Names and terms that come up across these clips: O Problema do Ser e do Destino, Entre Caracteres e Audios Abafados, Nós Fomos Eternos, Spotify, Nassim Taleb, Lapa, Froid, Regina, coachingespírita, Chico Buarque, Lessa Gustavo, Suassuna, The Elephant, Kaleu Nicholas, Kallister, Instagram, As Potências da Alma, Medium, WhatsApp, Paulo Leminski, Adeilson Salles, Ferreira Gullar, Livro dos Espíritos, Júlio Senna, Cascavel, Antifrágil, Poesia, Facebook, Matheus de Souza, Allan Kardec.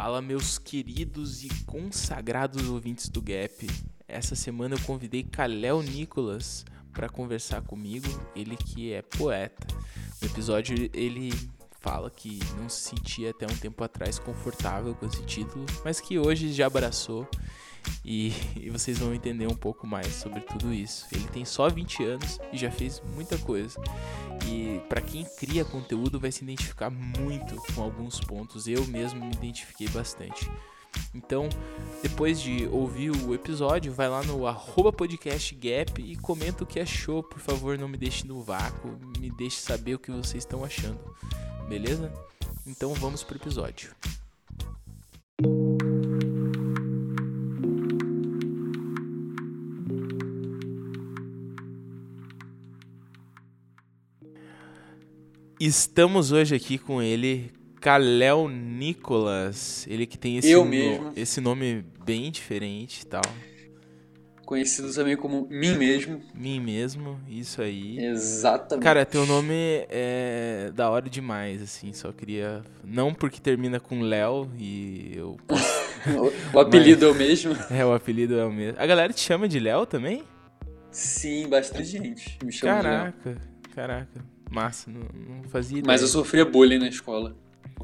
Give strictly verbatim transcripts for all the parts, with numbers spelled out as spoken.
Fala, meus queridos e consagrados ouvintes do Gap. Essa semana eu convidei Kaleu Nicholas para conversar comigo, ele que é poeta. No episódio ele fala que não se sentia até um tempo atrás confortável com esse título, mas que hoje já abraçou e, e vocês vão entender um pouco mais sobre tudo isso. Ele tem só vinte anos e já fez muita coisa. E para quem cria conteúdo vai se identificar muito com alguns pontos, eu mesmo me identifiquei bastante. Então, depois de ouvir o episódio, vai lá no arroba podcast Gap e comenta o que achou, por favor, não me deixe no vácuo, me deixe saber o que vocês estão achando, beleza? Então vamos pro episódio. Estamos hoje aqui com ele, Kaleu Nicholas, ele que tem esse, no, esse nome bem diferente e tal. Conhecido também como Mim Mesmo. Mim Mesmo, isso aí. Exatamente. Cara, teu nome é da hora demais, assim, só queria... Não porque termina com Léo e eu... O apelido mas... é o mesmo. É, o apelido é o mesmo. A galera te chama de Léo também? Sim, bastante gente me chama caraca, de Léo. Caraca, caraca. Massa, não, não fazia ideia. Mas eu sofria bullying na escola.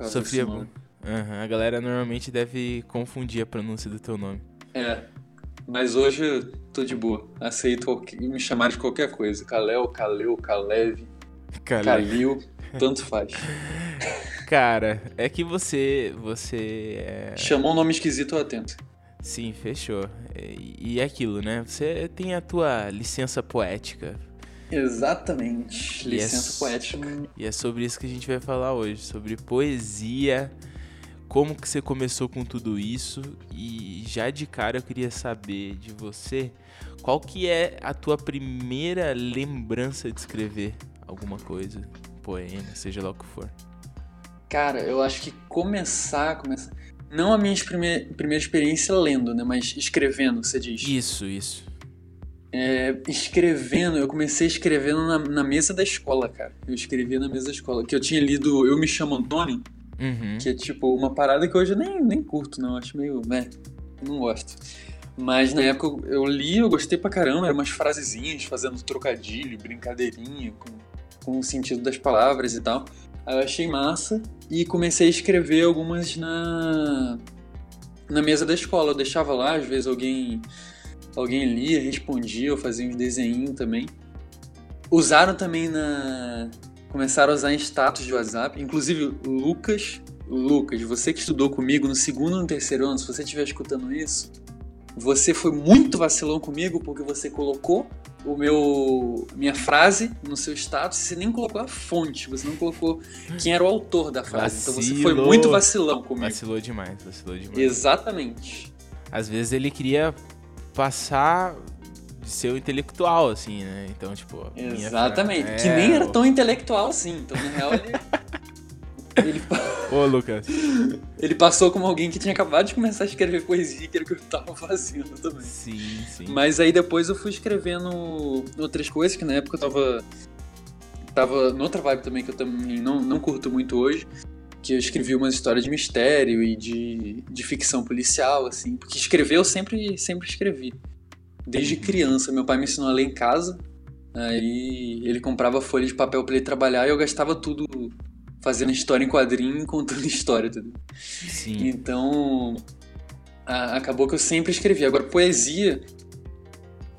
Sofria bullying. Uhum, a galera normalmente deve confundir a pronúncia do teu nome. É, mas hoje eu tô de boa. Aceito me chamar de qualquer coisa. Kaleu, Kaleu, Kalev, Kalil, tanto faz. Cara, é que você... você é... Chamou um nome esquisito, eu atento. Sim, fechou. E, e é aquilo, né? Você tem a tua licença poética. Exatamente, licença e é, poética. E é sobre isso que a gente vai falar hoje, sobre poesia, como que você começou com tudo isso. E já de cara eu queria saber de você, qual que é a tua primeira lembrança de escrever alguma coisa, poema, seja lá o que for? Cara, eu acho que começar, começar não a minha primeira, primeira experiência lendo, né, mas escrevendo, você diz. Isso, isso. É, escrevendo, eu comecei escrevendo na, na mesa da escola, cara. Eu escrevia na mesa da escola, que eu tinha lido Eu Me Chamo Antônio, uhum. Que é tipo uma parada que hoje eu nem, nem curto, não, acho meio, né, não gosto. Mas na época eu, eu li, eu gostei pra caramba, eram umas frasezinhas fazendo trocadilho, brincadeirinha, com, com o sentido das palavras e tal. Aí eu achei massa e comecei a escrever algumas na, na mesa da escola. Eu deixava lá, às vezes alguém... Alguém lia, respondia, eu fazia uns desenhinhos também. Usaram também na... Começaram a usar em status de WhatsApp. Inclusive, Lucas... Lucas, você que estudou comigo no segundo e no terceiro ano, se você estiver escutando isso, você foi muito vacilão comigo porque você colocou o meu... minha frase no seu status e você nem colocou a fonte, você não colocou quem era o autor da frase. Vacilou. Então você foi muito vacilão comigo. Vacilou demais, vacilou demais. Exatamente. Às vezes ele queria... passar de ser intelectual, assim, né? Então, tipo... Exatamente. Minha... É, que nem era tão intelectual, assim. Então, na real, ele... ele... Ô, Lucas. Ele passou como alguém que tinha acabado de começar a escrever poesia, que era o que eu tava fazendo também. Sim, sim. Mas aí, depois, eu fui escrevendo outras coisas, que na época eu tava... Tava noutra vibe também, que eu também não, não curto muito hoje. Que eu escrevi umas histórias de mistério e de, de ficção policial, assim. Porque escrever eu sempre, sempre escrevi. Desde criança. Meu pai me ensinou a ler em casa. Aí ele comprava folhas de papel pra ele trabalhar e eu gastava tudo fazendo história em quadrinho e contando história, tudo. Sim. Então, a, acabou que eu sempre escrevi. Agora, poesia,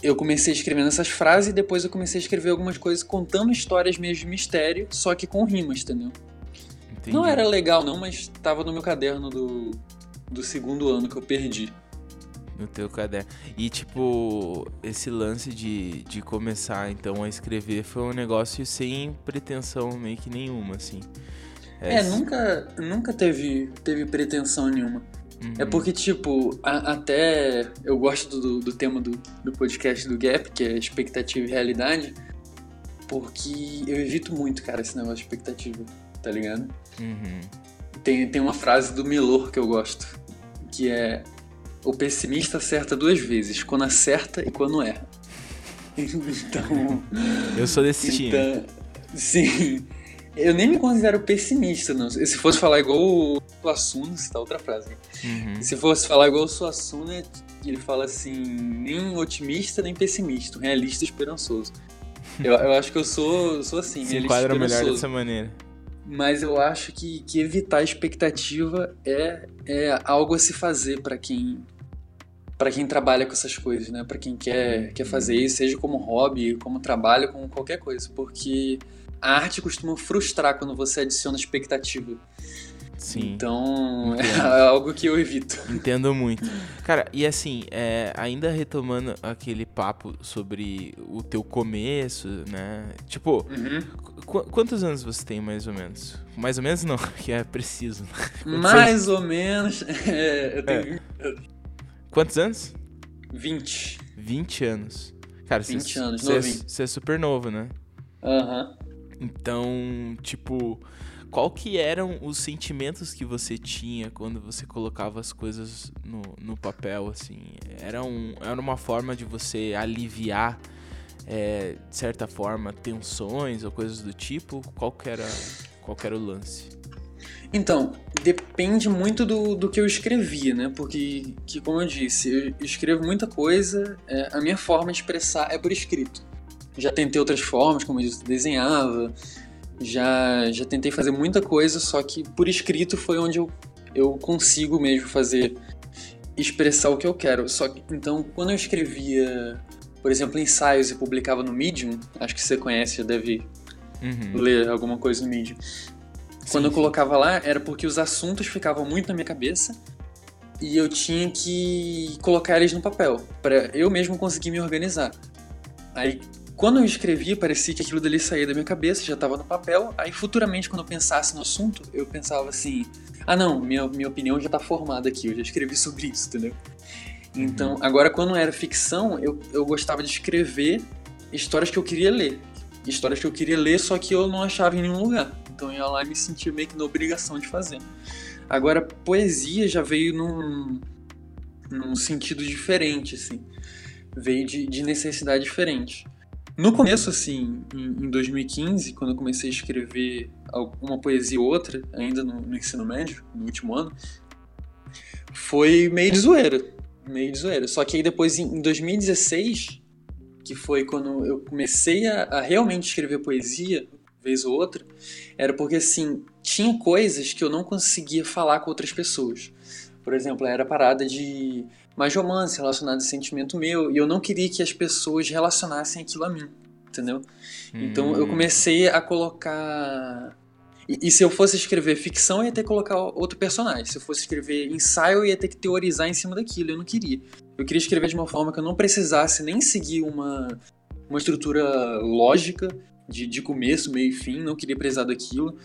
eu comecei escrevendo essas frases e depois eu comecei a escrever algumas coisas contando histórias meio de mistério, só que com rimas, entendeu? Entendi. Não era legal não, mas tava no meu caderno do, do segundo ano que eu perdi. No teu caderno. E tipo, esse lance de, de começar então a escrever foi um negócio sem pretensão meio que nenhuma, assim. É, é nunca, nunca teve, teve pretensão nenhuma. Uhum. É porque tipo, a, até eu gosto do, do tema do, do podcast do Gap, que é expectativa e realidade, porque eu evito muito, cara, esse negócio de expectativa. Tá ligado? Uhum. Tem, tem uma frase do Milor que eu gosto, que é: o pessimista acerta duas vezes, quando acerta e quando erra. Então... Eu sou desse então, time. Sim. Eu nem me considero pessimista, não. Se fosse falar igual o Suassuna, citar outra frase, né? Uhum. Se fosse falar igual o Suassuna, ele fala assim, nem otimista, nem pessimista, realista e esperançoso. Eu, eu acho que eu sou, sou assim, realista e esperançoso. Se enquadra melhor dessa maneira. Mas eu acho que, que evitar a expectativa é, é algo a se fazer para quem... Pra quem trabalha com essas coisas, né? Pra quem quer, quer fazer isso, seja como hobby, como trabalho, como qualquer coisa. Porque a arte costuma frustrar quando você adiciona expectativa. Sim. Então, entendo. É algo que eu evito. Entendo muito. Cara, e assim, é, ainda retomando aquele papo sobre o teu começo, né? Tipo, uhum. qu- quantos anos você tem, mais ou menos? Mais ou menos não, que é preciso. Quantos mais anos? Ou menos... É, eu tenho... É. Quantos anos? vinte. vinte anos. Cara, você é super novo, né? Aham. Uhum. Então, tipo, qual que eram os sentimentos que você tinha quando você colocava as coisas no, no papel, assim? Era, um, era uma forma de você aliviar, é, de certa forma, tensões ou coisas do tipo? Qual que era, qual que era o lance? Então, depende muito do, do que eu escrevi, né? Porque, que, como eu disse, eu escrevo muita coisa, é, a minha forma de expressar é por escrito. Já tentei outras formas, como eu desenhava, já, já tentei fazer muita coisa, só que por escrito foi onde eu, eu consigo mesmo fazer, expressar o que eu quero. Só que, então, quando eu escrevia, por exemplo, ensaios e publicava no Medium, acho que você conhece, já deve uhum. ler alguma coisa no Medium. Quando eu colocava lá, era porque os assuntos ficavam muito na minha cabeça e eu tinha que colocar eles no papel, para eu mesmo conseguir me organizar. Aí, quando eu escrevia, parecia que aquilo dali saía da minha cabeça, já estava no papel, aí futuramente, quando eu pensasse no assunto, eu pensava assim, ah não, minha, minha opinião já está formada aqui, eu já escrevi sobre isso, entendeu? Então, agora, quando era ficção, eu, eu gostava de escrever histórias que eu queria ler. Histórias que eu queria ler, só que eu não achava em nenhum lugar. Então eu ia lá e me sentia meio que na obrigação de fazer. Agora, poesia já veio num, num sentido diferente, assim. Veio de, de necessidade diferente. No começo, assim, em, em dois mil e quinze, quando eu comecei a escrever uma poesia ou outra, ainda no, no ensino médio, no último ano, foi meio de zoeira. Meio de zoeira. Só que aí depois, em, em dois mil e dezesseis... que foi quando eu comecei a, a realmente escrever poesia, vez ou outra, era porque, assim, tinha coisas que eu não conseguia falar com outras pessoas. Por exemplo, era parada de mais romance relacionada a sentimento meu, e eu não queria que as pessoas relacionassem aquilo a mim, entendeu? Hum. Então eu comecei a colocar... E, e se eu fosse escrever ficção, eu ia ter que colocar outro personagem. Se eu fosse escrever ensaio, eu ia ter que teorizar em cima daquilo, eu não queria. Eu queria escrever de uma forma que eu não precisasse nem seguir uma, uma estrutura lógica de, de começo, meio e fim, não queria precisar daquilo.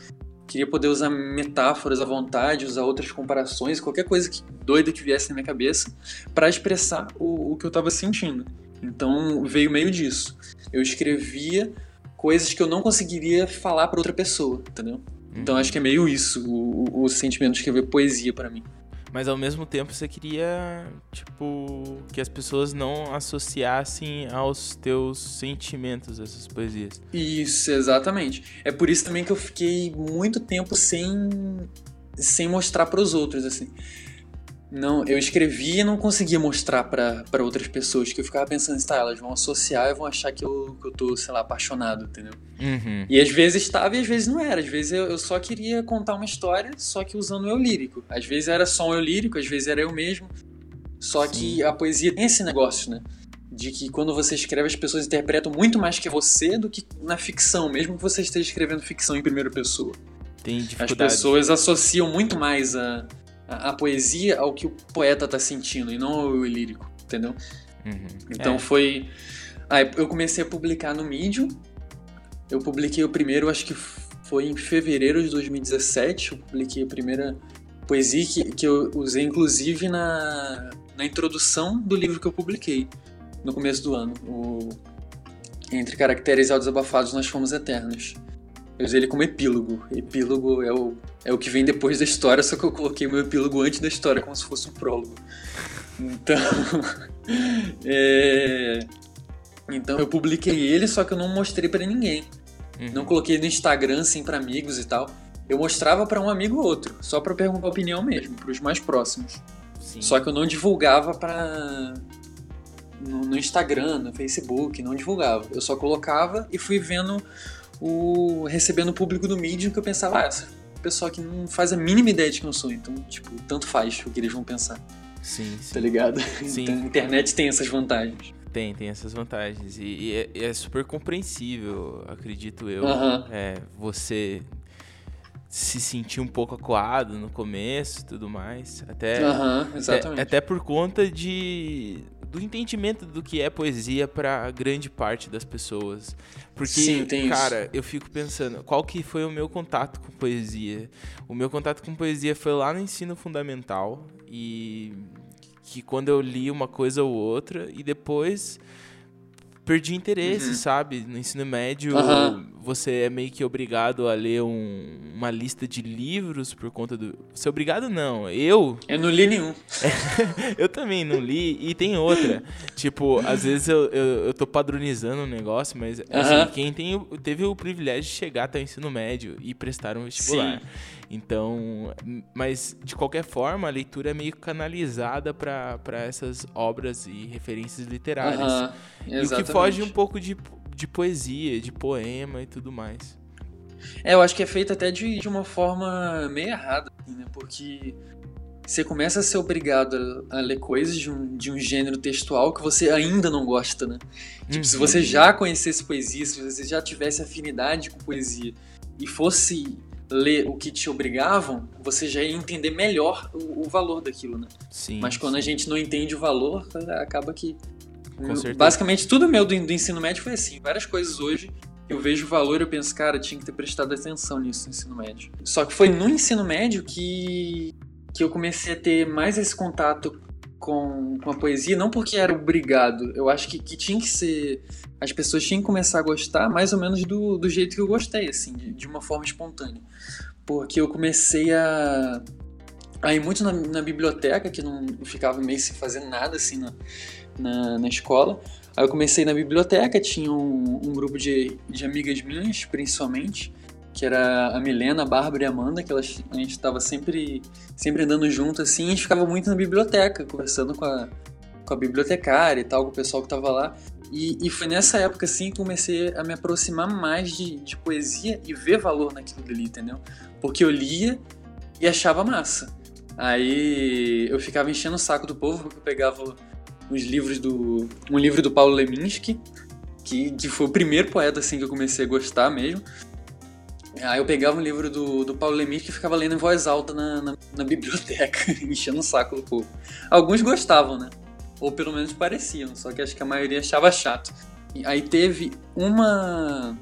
Queria poder usar metáforas à vontade, usar outras comparações, qualquer coisa que, doida que viesse na minha cabeça para expressar o, o que eu estava sentindo. Então veio meio disso. Eu escrevia coisas que eu não conseguiria falar para outra pessoa, entendeu? Então acho que é meio isso, o, o sentimento de escrever poesia para mim. Mas ao mesmo tempo você queria, tipo, que as pessoas não associassem aos teus sentimentos essas poesias. Isso, exatamente. É por isso também que eu fiquei muito tempo sem, sem mostrar para os outros, assim. Não, eu escrevia e não conseguia mostrar para outras pessoas, que eu ficava pensando assim, tá, elas vão associar e vão achar que eu, que eu tô, sei lá, apaixonado, entendeu? Uhum. E às vezes estava e às vezes não era. Às vezes eu, eu só queria contar uma história, só que usando o eu lírico. Às vezes era só um eu lírico, às vezes era eu mesmo. Só Sim. que a poesia tem esse negócio, né? De que quando você escreve, as pessoas interpretam muito mais que você do que na ficção, mesmo que você esteja escrevendo ficção em primeira pessoa. Tem dificuldade. As pessoas associam muito mais a... a poesia ao que o poeta tá sentindo e não ao eu lírico, entendeu? Uhum. Então é. foi... Ah, eu comecei a publicar no Medium, eu publiquei o primeiro, acho que foi em fevereiro de dois mil e dezessete, eu publiquei a primeira poesia que, que eu usei, inclusive, na, na introdução do livro que eu publiquei no começo do ano, o Entre Caracteres e Audios Abafados, Nós Fomos Eternos. Eu usei ele como epílogo. Epílogo é o, é o que vem depois da história, só que eu coloquei meu epílogo antes da história, como se fosse um prólogo. Então... é... Então eu publiquei ele, só que eu não mostrei pra ninguém. Uhum. Não coloquei no Instagram, assim, pra amigos e tal. Eu mostrava pra um amigo ou outro, só pra perguntar a opinião mesmo, pros mais próximos. Sim. Só que eu não divulgava pra... No, no Instagram, no Facebook, não divulgava. Eu só colocava e fui vendo o... recebendo o público do Medium, que eu pensava, ah, esse pessoal que não faz a mínima ideia de quem eu sou, então, tipo, tanto faz o que eles vão pensar. Sim, sim. Tá ligado? Sim. Então, a internet tem essas vantagens. Tem, tem essas vantagens. E, e, é, e é super compreensível, acredito eu. Uh-huh. É, você se sentir um pouco acuado no começo e tudo mais. Até, uh-huh, exatamente. Até, até por conta de... do entendimento do que é poesia para grande parte das pessoas. Porque, sim, tem cara, isso. Eu fico pensando, qual que foi o meu contato com poesia? O meu contato com poesia foi lá no ensino fundamental, e que quando eu li uma coisa ou outra, e depois perdi interesse, uhum. sabe? No ensino médio, uhum. você é meio que obrigado a ler um, uma lista de livros por conta do... Você é obrigado, não. Eu... Eu não li nenhum. Eu também não li. E tem outra. Tipo, às vezes eu, eu, eu tô padronizando um negócio, mas uhum. assim, quem tem, teve o privilégio de chegar até o ensino médio e prestar um vestibular. Sim. Então, mas de qualquer forma, a leitura é meio canalizada para para essas obras e referências literárias. Uhum, exatamente. E o que foge um pouco de, de poesia, de poema e tudo mais. É, eu acho que é feito até de, de uma forma meio errada, né? Porque você começa a ser obrigado a, a ler coisas de um, de um gênero textual que você ainda não gosta, né? Tipo, uhum. se você já conhecesse poesia, se você já tivesse afinidade com poesia e fosse... ler o que te obrigavam, você já ia entender melhor o, o valor daquilo, né? Sim. Mas quando sim. a gente não entende o valor, acaba que... Com certeza. Basicamente, tudo meu do, do ensino médio foi assim. Várias coisas hoje, eu vejo o valor e eu penso, cara, tinha que ter prestado atenção nisso no ensino médio. Só que foi no ensino médio que, que eu comecei a ter mais esse contato com, com a poesia, não porque era obrigado. Eu acho que, que tinha que ser... As pessoas tinham que começar a gostar mais ou menos do, do jeito que eu gostei, assim, de, de uma forma espontânea. Porque eu comecei a, a ir muito na, na biblioteca, que não ficava meio sem fazer nada, assim, na, na, na escola. Aí eu comecei na biblioteca, tinha um, um grupo de, de amigas minhas, principalmente, que era a Milena, a Bárbara e a Amanda, que elas, a gente estava sempre, sempre andando junto, assim, e a gente ficava muito na biblioteca, conversando com a, com a bibliotecária e tal, com o pessoal que estava lá. E, e foi nessa época, assim, que comecei a me aproximar mais de, de poesia e ver valor naquilo dali, entendeu? Porque eu lia e achava massa. Aí eu ficava enchendo o saco do povo, porque eu pegava uns livros do... um livro do Paulo Leminski, que, que foi o primeiro poeta, assim, que eu comecei a gostar mesmo. Aí eu pegava um livro do, do Paulo Leminski e ficava lendo em voz alta na, na, na biblioteca, enchendo o saco do povo. Alguns gostavam, né? Ou pelo menos pareciam, só que acho que a maioria achava chato. E aí teve uma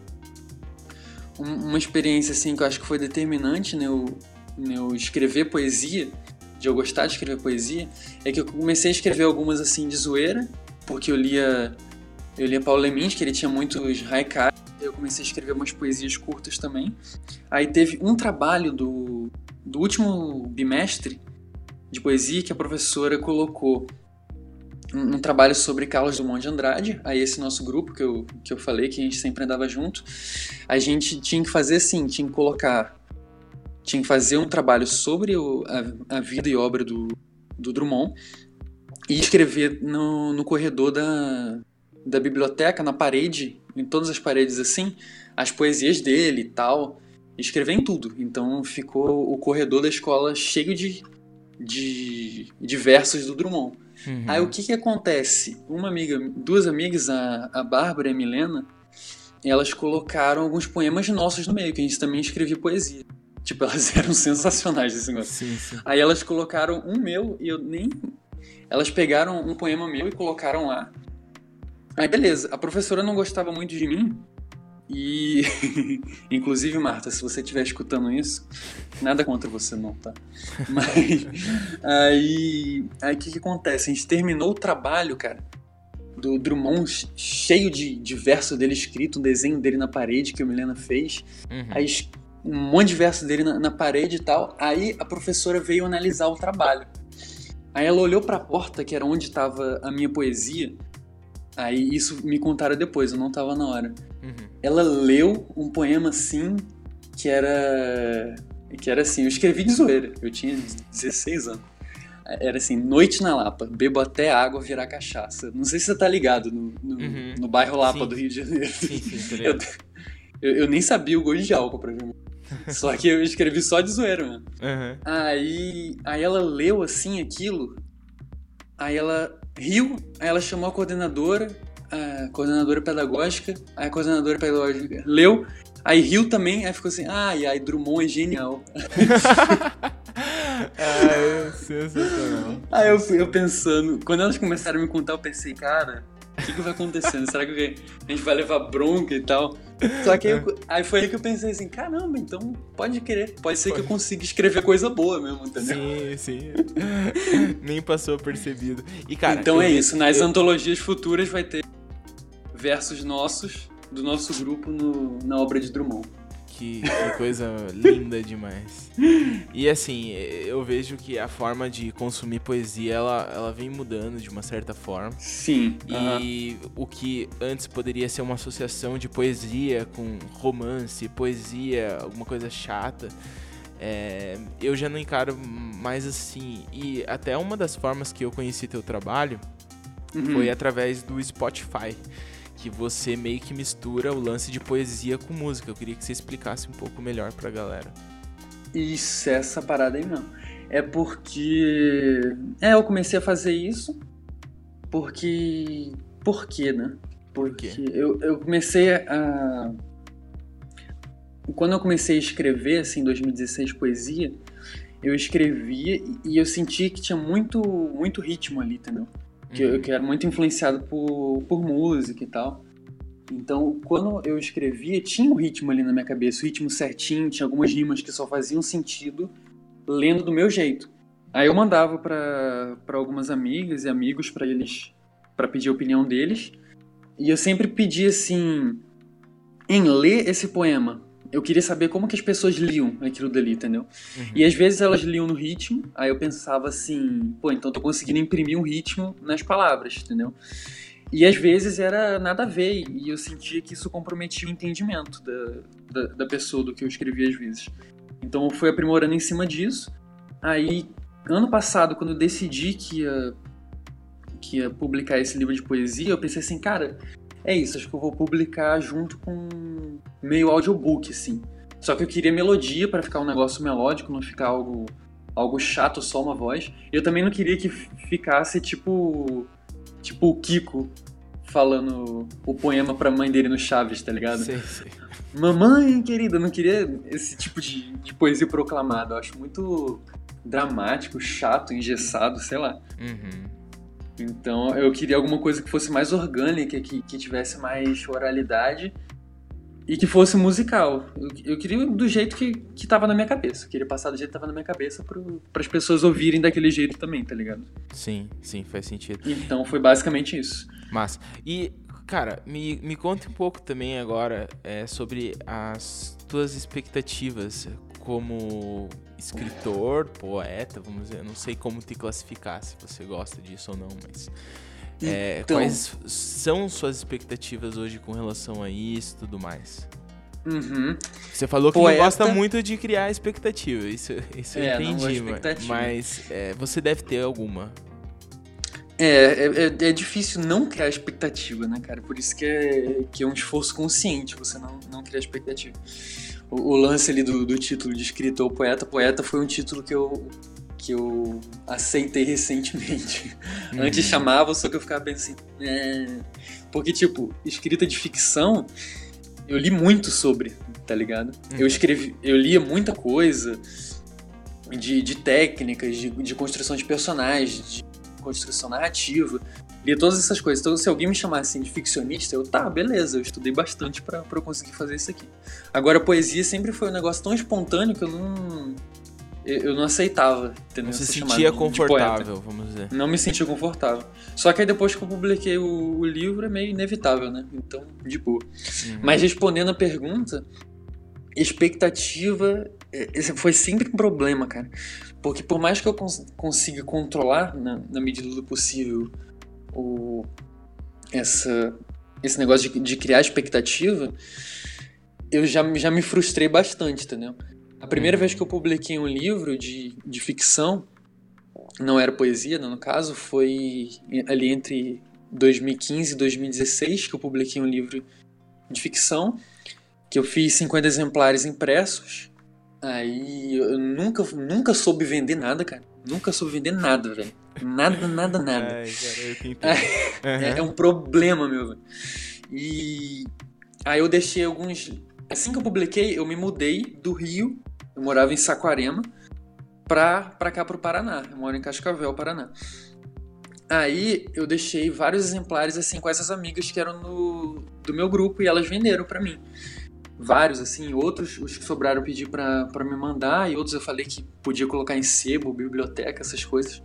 uma experiência assim que eu acho que foi determinante no meu escrever poesia, de eu gostar de escrever poesia, é que eu comecei a escrever algumas assim de zoeira, porque eu lia eu lia Paulo Leminski, que ele tinha muitos haikai, eu comecei a escrever umas poesias curtas também. Aí teve um trabalho do, do último bimestre de poesia que a professora colocou um trabalho sobre Carlos Drummond de Andrade. Aí esse nosso grupo que eu, que eu falei, que a gente sempre andava junto, a gente tinha que fazer assim, tinha que colocar, tinha que fazer um trabalho sobre o, a, a vida e obra do, do Drummond e escrever no, no corredor da, da biblioteca, na parede, em todas as paredes assim, as poesias dele e tal, escrever em tudo. Então ficou o corredor da escola cheio de, de, de versos do Drummond. Uhum. Aí o que que acontece? Uma amiga, duas amigas, a, a Bárbara e a Milena, elas colocaram alguns poemas nossos no meio, que a gente também escrevia poesia. Tipo, elas eram sensacionais nesse negócio. Sim, sim. Aí elas colocaram um meu e eu nem... Elas pegaram um poema meu e colocaram lá. Aí beleza, a professora não gostava muito de mim. E, inclusive, Marta, se você estiver escutando isso, nada contra você não, tá? Mas, aí, aí o que que acontece? A gente terminou o trabalho, cara, do Drummond, cheio de, de verso dele escrito, um desenho dele na parede que a Milena fez, uhum. aí um monte de verso dele na, na parede e tal. Aí a professora veio analisar o trabalho. Aí ela olhou pra porta, que era onde estava a minha poesia. Aí isso me contaram depois, eu não tava na hora. Uhum. Ela leu um poema assim, que era... que era assim, eu escrevi de zoeira, eu tinha dezesseis anos. Era assim, noite na Lapa, bebo até água virar cachaça. Não sei se você tá ligado no, no, uhum. no bairro Lapa, sim, do Rio de Janeiro. Sim, sim, tá ligado. Eu, eu, eu nem sabia o gosto de álcool, pra mim. Só que eu escrevi só de zoeira, mano. Uhum. Aí, aí ela leu assim aquilo, aí ela riu, aí ela chamou a coordenadora, a coordenadora pedagógica, aí a coordenadora pedagógica leu, aí riu também, aí ficou assim, ai, ai, Drummond é genial. Ah, é sensacional. Aí eu, eu pensando, quando elas começaram a me contar, eu pensei, cara, o que, que vai acontecendo? Será que a gente vai levar bronca e tal? Só que aí, eu, aí foi aí que eu pensei assim, caramba, então pode querer, pode ser pode. que eu consiga escrever coisa boa mesmo, entendeu? Sim, sim. Nem passou percebido. E, cara, então é isso, nas eu... antologias futuras vai ter versos nossos, do nosso grupo, no, na obra de Drummond. Que, que coisa linda demais. E assim, eu vejo que a forma de consumir poesia, ela, ela vem mudando de uma certa forma. Sim. E uh-huh. o que antes poderia ser uma associação de poesia com romance, poesia, alguma coisa chata, é, eu já não encaro mais assim. E até uma das formas que eu conheci teu trabalho uh-huh. foi através do Spotify. Que você meio que mistura o lance de poesia com música. Eu queria que você explicasse um pouco melhor pra galera. Isso, essa parada aí não. É porque... É, eu comecei a fazer isso porque... Por quê, né? Porque Por quê? Eu, eu comecei a... Quando eu comecei a escrever, assim, em dois mil e dezesseis, poesia, eu escrevia e eu senti que tinha muito, muito ritmo ali, entendeu? Que eu, que eu era muito influenciado por, por música e tal. Então, quando eu escrevia, tinha um ritmo ali na minha cabeça, o ritmo certinho, tinha algumas rimas que só faziam sentido lendo do meu jeito. Aí eu mandava pra, pra algumas amigas e amigos pra eles, pra pedir a opinião deles. E eu sempre pedia assim, em ler esse poema, eu queria saber como que as pessoas liam aquilo dali, entendeu? Uhum. E às vezes elas liam no ritmo, aí eu pensava assim, pô, então tô conseguindo imprimir um ritmo nas palavras, entendeu? E às vezes era nada a ver, e eu sentia que isso comprometia o entendimento da, da, da pessoa, do que eu escrevia às vezes. Então eu fui aprimorando em cima disso. Aí, ano passado, quando eu decidi que ia, que ia publicar esse livro de poesia, eu pensei assim, cara... É isso, acho que eu vou publicar junto com meio audiobook, assim. Só que eu queria melodia pra ficar um negócio melódico, não ficar algo, algo chato, só uma voz. Eu também não queria que ficasse tipo, tipo o Kiko falando o poema pra mãe dele no Chaves, tá ligado? Sim, sim. Mamãe, querida, eu não queria esse tipo de, de poesia proclamada. Eu acho muito dramático, chato, engessado, sei lá. Uhum. Então eu queria alguma coisa que fosse mais orgânica, que, que tivesse mais oralidade e que fosse musical. Eu, eu queria do jeito que, que tava na minha cabeça. Eu queria passar do jeito que tava na minha cabeça para as pessoas ouvirem daquele jeito também, tá ligado? Sim, sim, faz sentido. Então foi basicamente isso. Massa. E, cara, me, me conta um pouco também agora é, sobre as tuas expectativas como escritor, poeta, vamos dizer, eu não sei como te classificar, se você gosta disso ou não, mas é, então, quais são suas expectativas hoje com relação a isso e tudo mais? Uhum. Você falou que poeta... não gosta muito de criar expectativa, isso, isso é, eu entendi, mas, mas é, você deve ter alguma. É, é, é difícil não criar expectativa, né, cara? Por isso que é, que é um esforço consciente você não, não criar expectativa. O lance ali do, do título de escritor poeta, poeta foi um título que eu, que eu aceitei recentemente. Uhum. Antes chamava, só que eu ficava pensando... É... Porque, tipo, escrita de ficção, eu li muito sobre, tá ligado? Uhum. Eu escrevi, eu lia muita coisa de, de técnicas, de, de construção de personagens, de construção narrativa... Lia todas essas coisas. Então, se alguém me chamar assim de ficcionista, eu, tá, beleza, eu estudei bastante pra, pra eu conseguir fazer isso aqui. Agora, a poesia sempre foi um negócio tão espontâneo que eu não... Eu não aceitava, entendeu? Você se sentia confortável, vamos dizer. Não me sentia confortável. Só que aí depois que eu publiquei o, o livro, é meio inevitável, né? Então, de boa. Uhum. Mas respondendo a pergunta, expectativa foi sempre um problema, cara. Porque por mais que eu cons- consiga controlar, na, na medida do possível... O, essa, esse negócio de, de criar expectativa, eu já, já me frustrei bastante, entendeu? A primeira vez que eu publiquei um livro de, de ficção, não era poesia, não, no caso, foi ali entre dois mil e quinze e dois mil e dezesseis que eu publiquei um livro de ficção, que eu fiz cinquenta exemplares impressos. Aí eu nunca, nunca soube vender nada, cara. Nunca soube vender nada, velho. Nada, nada, nada. Ai, cara, eu que entendo. É, uhum. É um problema, meu velho. E aí eu deixei alguns... Assim que eu publiquei, eu me mudei do Rio, eu morava em Saquarema, pra, pra cá pro Paraná. Eu moro em Cascavel, Paraná. Aí eu deixei vários exemplares assim com essas amigas que eram no, do meu grupo, e elas venderam pra mim. Vários, assim, outros, os que sobraram eu pedi pra, pra me mandar, e outros eu falei que podia colocar em sebo, biblioteca, essas coisas.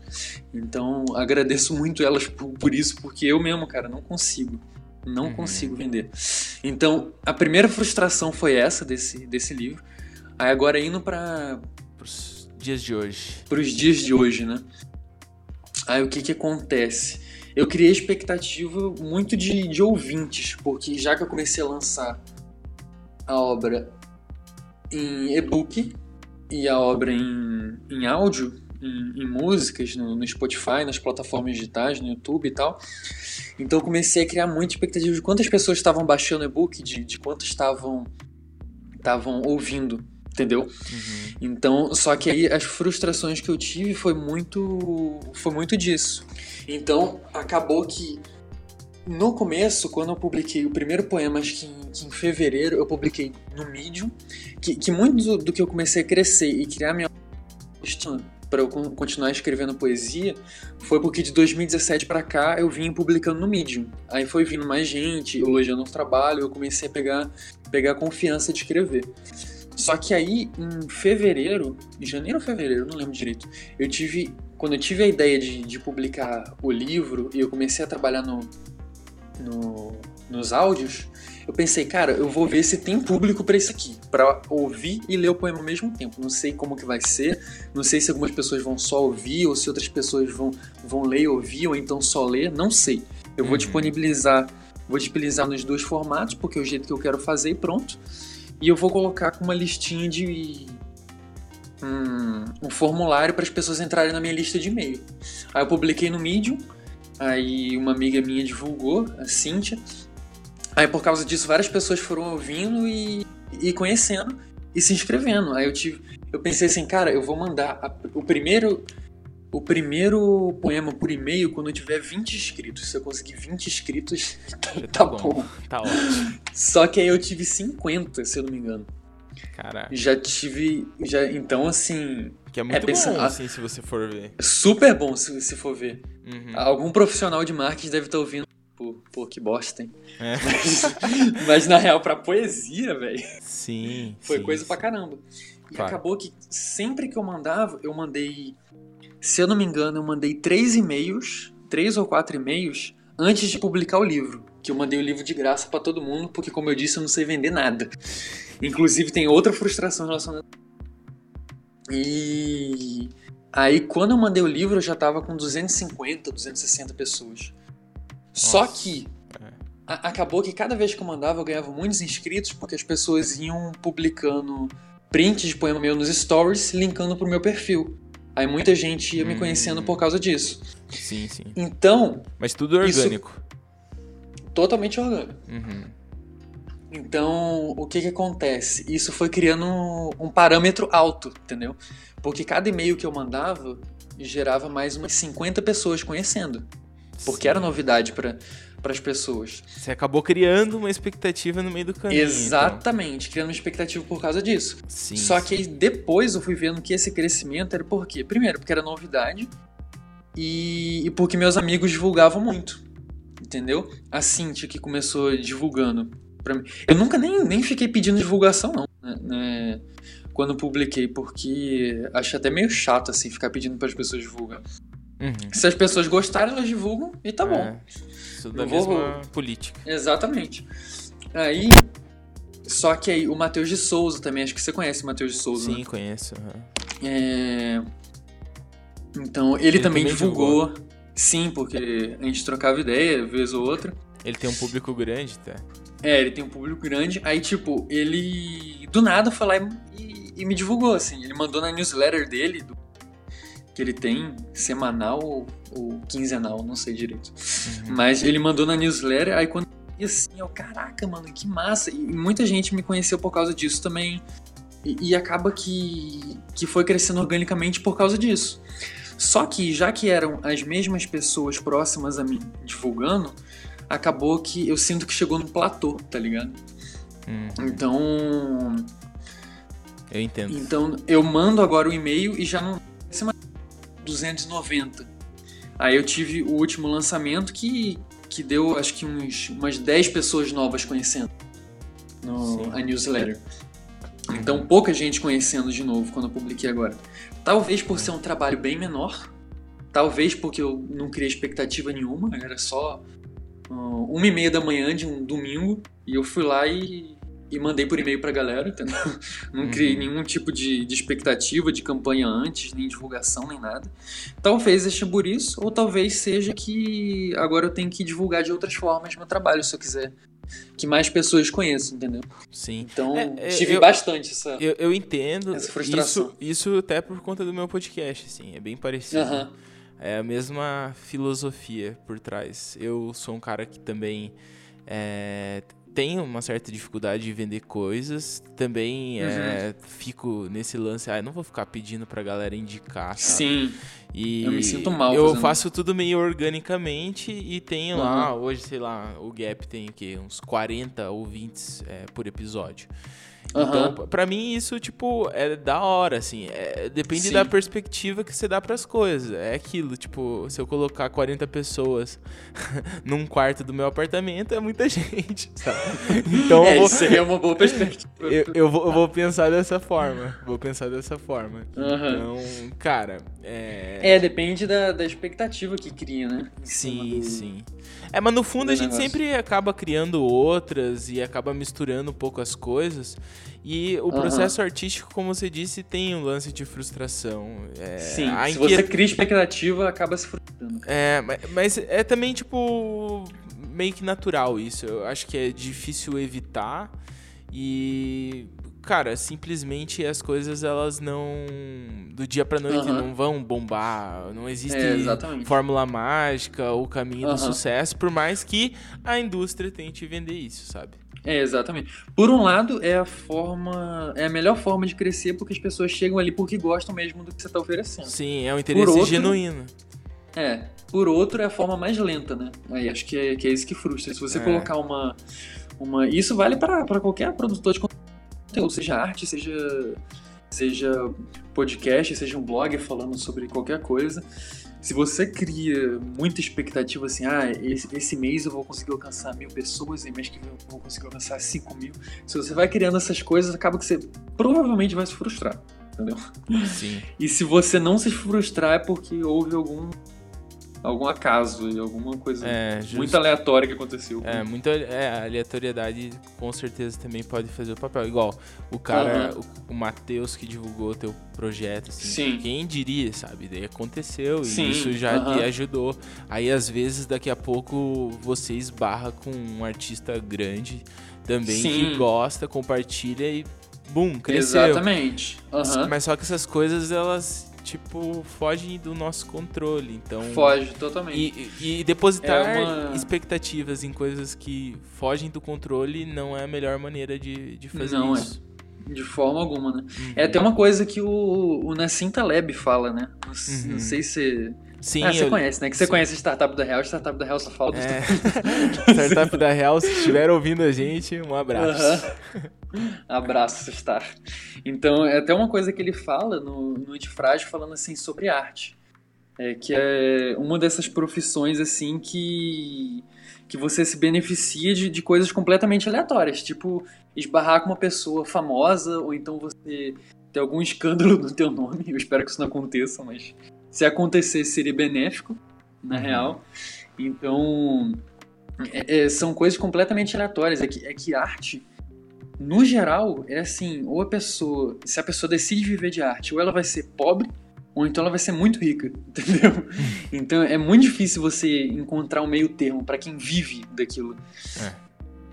Então, agradeço muito elas por, por isso, porque eu mesmo, cara, não consigo. Não uhum. consigo vender. Então, a primeira frustração foi essa, desse, desse livro. Aí agora indo pra... Pros dias de hoje. Pros dias de hoje, né? Aí o que que acontece? Eu criei expectativa muito de, de ouvintes, porque já que eu comecei a lançar a obra em e-book e a obra em, em áudio, em, em músicas, no, no Spotify, nas plataformas digitais, no YouTube e tal. Então eu comecei a criar muita expectativa de quantas pessoas estavam baixando o e-book, de, de quantas estavam estavam ouvindo, entendeu? Uhum. Então, só que aí as frustrações que eu tive foi muito, foi muito disso. Então acabou que no começo, quando eu publiquei o primeiro poema, acho que em, que em fevereiro, eu publiquei no Medium, que, que muito do, do que eu comecei a crescer e criar minha para eu continuar escrevendo poesia, foi porque de dois mil e dezessete para cá eu vim publicando no Medium. Aí foi vindo mais gente, elogiando o trabalho, eu comecei a pegar, pegar a confiança de escrever. Só que aí, em fevereiro, em janeiro ou fevereiro, não lembro direito, eu tive, quando eu tive a ideia de, de publicar o livro e eu comecei a trabalhar no... No, nos áudios, eu pensei, cara, eu vou ver se tem público pra isso aqui, pra ouvir e ler o poema ao mesmo tempo. Não sei como que vai ser, não sei se algumas pessoas vão só ouvir, ou se outras pessoas vão, vão ler e ouvir, ou então só ler, não sei. Eu vou disponibilizar, vou disponibilizar nos dois formatos, porque é o jeito que eu quero fazer e pronto. E eu vou colocar com uma listinha de... Um, um formulário para as pessoas entrarem na minha lista de e-mail. Aí eu publiquei no Medium. Aí uma amiga minha divulgou, a Cíntia. Aí por causa disso várias pessoas foram ouvindo e, e conhecendo e se inscrevendo. Aí eu tive, eu pensei assim, cara, eu vou mandar a, o, primeiro, o primeiro poema por e-mail quando eu tiver vinte inscritos. Se eu conseguir vinte inscritos, tá, tá bom. bom. Tá ótimo. Só que aí eu tive cinquenta, se eu não me engano. Caraca. Já tive, já, então assim... Que é muito é, bom, assim, se você for ver. Super bom, se, se for ver. Uhum. Algum profissional de marketing deve estar ouvindo. Pô, pô que bosta, hein? É. Mas, mas, na real, pra poesia, velho. Sim. Foi sim, coisa sim. pra caramba. E claro. Acabou que sempre que eu mandava, eu mandei... Se eu não me engano, eu mandei três e-mails, três ou quatro e-mails, antes de publicar o livro. Que eu mandei o livro de graça pra todo mundo, porque, como eu disse, eu não sei vender nada. Inclusive, tem outra frustração relacionada... E aí quando eu mandei o livro eu já tava com duzentos e cinquenta, duzentas e sessenta pessoas. Nossa. Só que a- acabou que cada vez que eu mandava eu ganhava muitos inscritos, porque as pessoas iam publicando prints de poema meu nos stories, linkando pro meu perfil. Aí muita gente ia hum. me conhecendo por causa disso. Sim, sim. Então... Mas tudo orgânico. Totalmente orgânico. Uhum. Então, o que que acontece? Isso foi criando um, um parâmetro alto, entendeu? Porque cada e-mail que eu mandava gerava mais umas cinquenta pessoas conhecendo. Porque Sim. era novidade para as pessoas. Você acabou criando uma expectativa no meio do caminho. Exatamente, então. Criando uma expectativa por causa disso. Sim, Só sim. que depois eu fui vendo que esse crescimento era por quê? Primeiro, porque era novidade e, e porque meus amigos divulgavam muito, entendeu? A Cíntia que começou divulgando. Eu nunca nem, nem fiquei pedindo divulgação, não, né, né, quando eu publiquei, porque acho até meio chato, assim, ficar pedindo para as pessoas divulgar. Uhum. Se as pessoas gostarem, elas divulgam e tá é, bom. Isso da vou... mesma política. Exatamente. Aí, só que aí, o Matheus de Souza também, acho que você conhece o Matheus de Souza, Sim, né? conheço. Uhum. É... Então, ele, ele também, também divulgou. divulgou, sim, porque a gente trocava ideia, vez ou outra. Ele tem um público grande, tá? É, ele tem um público grande. Aí, tipo, ele do nada foi lá e, e me divulgou, assim. Ele mandou na newsletter dele, do, que ele tem, semanal ou, ou quinzenal, não sei direito. Uhum. Mas ele mandou na newsletter, aí quando eu vi assim, eu, caraca, mano, que massa. E muita gente me conheceu por causa disso também. E, e acaba que, que foi crescendo organicamente por causa disso. Só que, já que eram as mesmas pessoas próximas a mim divulgando, acabou que eu sinto que chegou no platô, tá ligado? Uhum. Então... Eu entendo. Então, eu mando agora o e-mail e já não... duzentos e noventa. Aí eu tive o último lançamento que, que deu, acho que uns, umas dez pessoas novas conhecendo no, a newsletter. Então, pouca gente conhecendo de novo quando eu publiquei agora. Talvez por ser um trabalho bem menor, talvez porque eu não criei expectativa nenhuma, era só uh, uma e meia da manhã de um domingo, e eu fui lá e, e mandei por e-mail pra galera, entendeu? Não criei nenhum tipo de, de expectativa, de campanha antes, nem divulgação, nem nada. Talvez este por isso, ou talvez seja que agora eu tenho que divulgar de outras formas meu trabalho, se eu quiser. Que mais pessoas conheçam, entendeu? Sim. Então, é, é, tive eu, bastante essa Eu, eu entendo. Essa frustração. Isso, isso até por conta do meu podcast, assim. É bem parecido. Uhum. É a mesma filosofia por trás. Eu sou um cara que também é, tem uma certa dificuldade de vender coisas. Também uhum. é, fico nesse lance. Ah, eu não vou ficar pedindo pra galera indicar, sabe? Sim. E eu me sinto mal. Eu fazendo. faço tudo meio organicamente e tenho uhum. lá, hoje, sei lá, o Gap tem o quê? Uns quarenta ouvintes é, por episódio. Uhum. Então, pra mim, isso, tipo, é da hora, assim. É, depende Sim. da perspectiva que você dá pras coisas. É aquilo, tipo, se eu colocar quarenta pessoas num quarto do meu apartamento, é muita gente, sabe? Então, é, vou... isso aí é uma boa perspectiva. Eu, eu, vou, eu vou pensar dessa forma. Vou pensar dessa forma. Uhum. Então, cara, é... É, depende da, da expectativa que cria, né? Sim, do... sim. É, mas no fundo a gente negócio. sempre acaba criando outras e acaba misturando um pouco as coisas. E o uhum. processo artístico, como você disse, tem um lance de frustração. É, sim, a se inquiet... você cria expectativa, acaba se frustrando. É, mas, mas é também, tipo, meio que natural isso. Eu acho que é difícil evitar e... Cara, simplesmente as coisas, elas não... Do dia pra noite uhum. não vão bombar. Não existe é, fórmula mágica ou caminho uhum. do sucesso, por mais que a indústria tente vender isso, sabe? É, exatamente. Por um lado, é a forma... É a melhor forma de crescer, porque as pessoas chegam ali porque gostam mesmo do que você tá oferecendo. Sim, é um interesse outro, genuíno. É. Por outro, é a forma mais lenta, né? Aí acho que é, que é isso que frustra. Se você é. colocar uma... uma Isso vale pra, pra qualquer produtor de conteúdo. Ou seja arte, seja, seja podcast, seja um blog falando sobre qualquer coisa. Se você cria muita expectativa assim, ah, esse, esse mês eu vou conseguir alcançar mil pessoas, e mês que vem eu vou conseguir alcançar cinco mil. Se você vai criando essas coisas, acaba que você provavelmente vai se frustrar, entendeu? Sim. E se você não se frustrar é porque houve algum... algum acaso e alguma coisa é, muito aleatória que aconteceu. É, muita é, aleatoriedade com certeza também pode fazer o papel. Igual o cara, uhum. o, o Matheus que divulgou o teu projeto, assim, Sim. quem diria, sabe? Daí aconteceu e Sim. isso já uhum. te ajudou. Aí às vezes daqui a pouco você esbarra com um artista grande também Sim. que gosta, compartilha e bum, cresceu. Exatamente. Uhum. Mas só que essas coisas, elas... tipo, fogem do nosso controle, então... Foge, totalmente. E, e depositar é uma... expectativas em coisas que fogem do controle não é a melhor maneira de, de fazer não isso. Não é, de forma alguma, né? Uhum. É até uma coisa que o, o Nassim Taleb fala, né? Não, uhum. não sei se... Sim, ah, você eu... conhece, né? Que você Sim. conhece Startup da Real, Startup da Real só fala do é. Startup da Real, se estiver ouvindo a gente, um abraço. Uhum. Abraço, Star. Então, é até uma coisa que ele fala no, no Antifrágil, falando assim sobre arte. É, que é uma dessas profissões, assim, que, que você se beneficia de, de coisas completamente aleatórias. Tipo, esbarrar com uma pessoa famosa, ou então você ter algum escândalo no teu nome. Eu espero que isso não aconteça, mas... Se acontecer, seria benéfico, na real. Então, é, é, são coisas completamente aleatórias. É que, é que arte, no geral, é assim, ou a pessoa... Se a pessoa decide viver de arte, ou ela vai ser pobre, ou então ela vai ser muito rica, entendeu? Então é muito difícil você encontrar um meio termo para quem vive daquilo. É.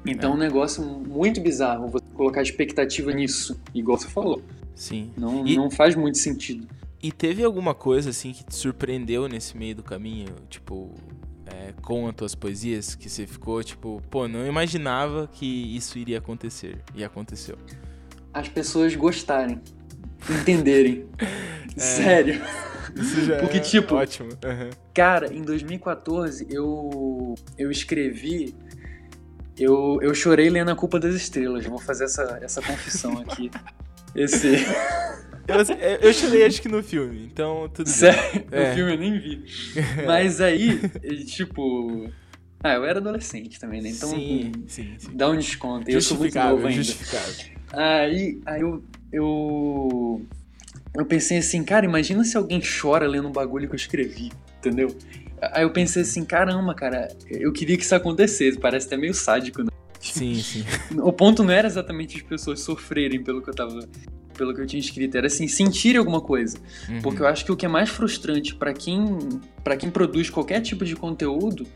Então é um negócio muito bizarro você colocar expectativa nisso, igual você falou. Sim. Não, e... não faz muito sentido. E teve alguma coisa assim que te surpreendeu nesse meio do caminho, tipo, é, com as tuas poesias, que você ficou tipo, pô, não imaginava que isso iria acontecer, e aconteceu? As pessoas gostarem, entenderem. É, sério. Isso já porque, é tipo, ótimo. Uhum. Cara, em dois mil e quatorze eu, eu escrevi, eu, eu chorei lendo A Culpa das Estrelas, vou fazer essa, essa confissão aqui. Esse... Eu, eu chorei acho que no filme, então tudo bem. Sério? É. No filme eu nem vi. Mas aí, tipo... Ah, eu era adolescente também, né? Então sim, sim, sim. Dá um desconto. Eu sou muito novo ainda. Justificável. Aí, aí eu, eu... Eu pensei assim, cara, imagina se alguém chora lendo um bagulho que eu escrevi, entendeu? Aí eu pensei assim, caramba, cara, eu queria que isso acontecesse. Parece até meio sádico, né? Sim, sim. O ponto não era exatamente as pessoas sofrerem pelo que eu tava... pelo que eu tinha escrito, era assim, sentir alguma coisa. Uhum. Porque eu acho que o que é mais frustrante para quem, para quem produz qualquer tipo de conteúdo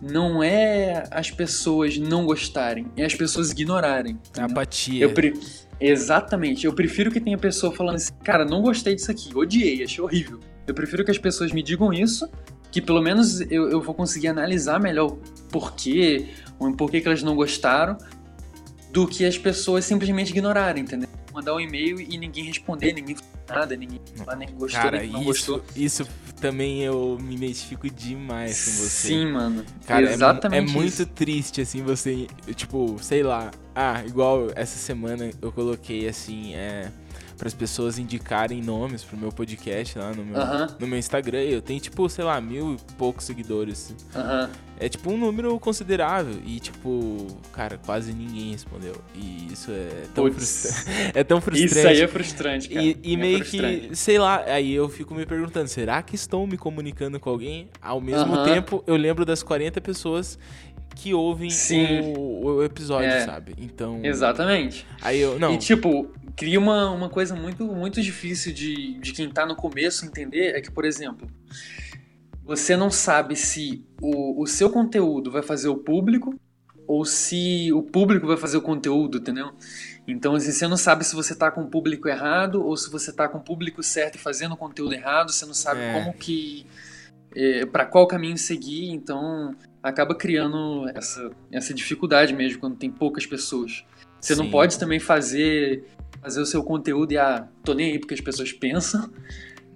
não é as pessoas não gostarem, é as pessoas ignorarem. A apatia. Eu pre... Exatamente. Eu prefiro que tenha pessoa falando assim, cara, não gostei disso aqui, odiei, achei horrível. Eu prefiro que as pessoas me digam isso, que pelo menos eu, eu vou conseguir analisar melhor o porquê, ou por que elas não gostaram, do que as pessoas simplesmente ignorarem, entendeu? Mandar um e-mail e ninguém responder, ninguém falar nada, ninguém falar, nem gostou, cara, nem não isso, gostou. Isso também eu me identifico demais com você. Sim, mano. Cara, exatamente. É, é muito triste, assim, você, tipo, sei lá. Ah, igual essa semana eu coloquei, assim, é, para as pessoas indicarem nomes pro meu podcast lá no meu, uh-huh. no meu Instagram. Eu tenho, tipo, sei lá, mil e poucos seguidores. Uh-huh. É, tipo, um número considerável. E, tipo, cara, quase ninguém respondeu. E isso é tão, frustra... é tão frustrante. Isso aí é frustrante, cara. E, e é meio frustrante. Que, sei lá, aí eu fico me perguntando, será que estão me comunicando com alguém? Ao mesmo uh-huh. tempo, eu lembro das quarenta pessoas... que ouvem o, o episódio, é. Sabe? Então... Exatamente. Aí eu, não. E, tipo, cria uma, uma coisa muito, muito difícil de, de quem tá no começo entender, é que, por exemplo, você não sabe se o, o seu conteúdo vai fazer o público ou se o público vai fazer o conteúdo, entendeu? Então, assim, você não sabe se você tá com o público errado ou se você tá com o público certo e fazendo o conteúdo errado, você não sabe é. Como que... É, pra qual caminho seguir, então... acaba criando essa, essa dificuldade mesmo, quando tem poucas pessoas. Você Sim. não pode também fazer, fazer o seu conteúdo e, ah, tô nem aí porque as pessoas pensam.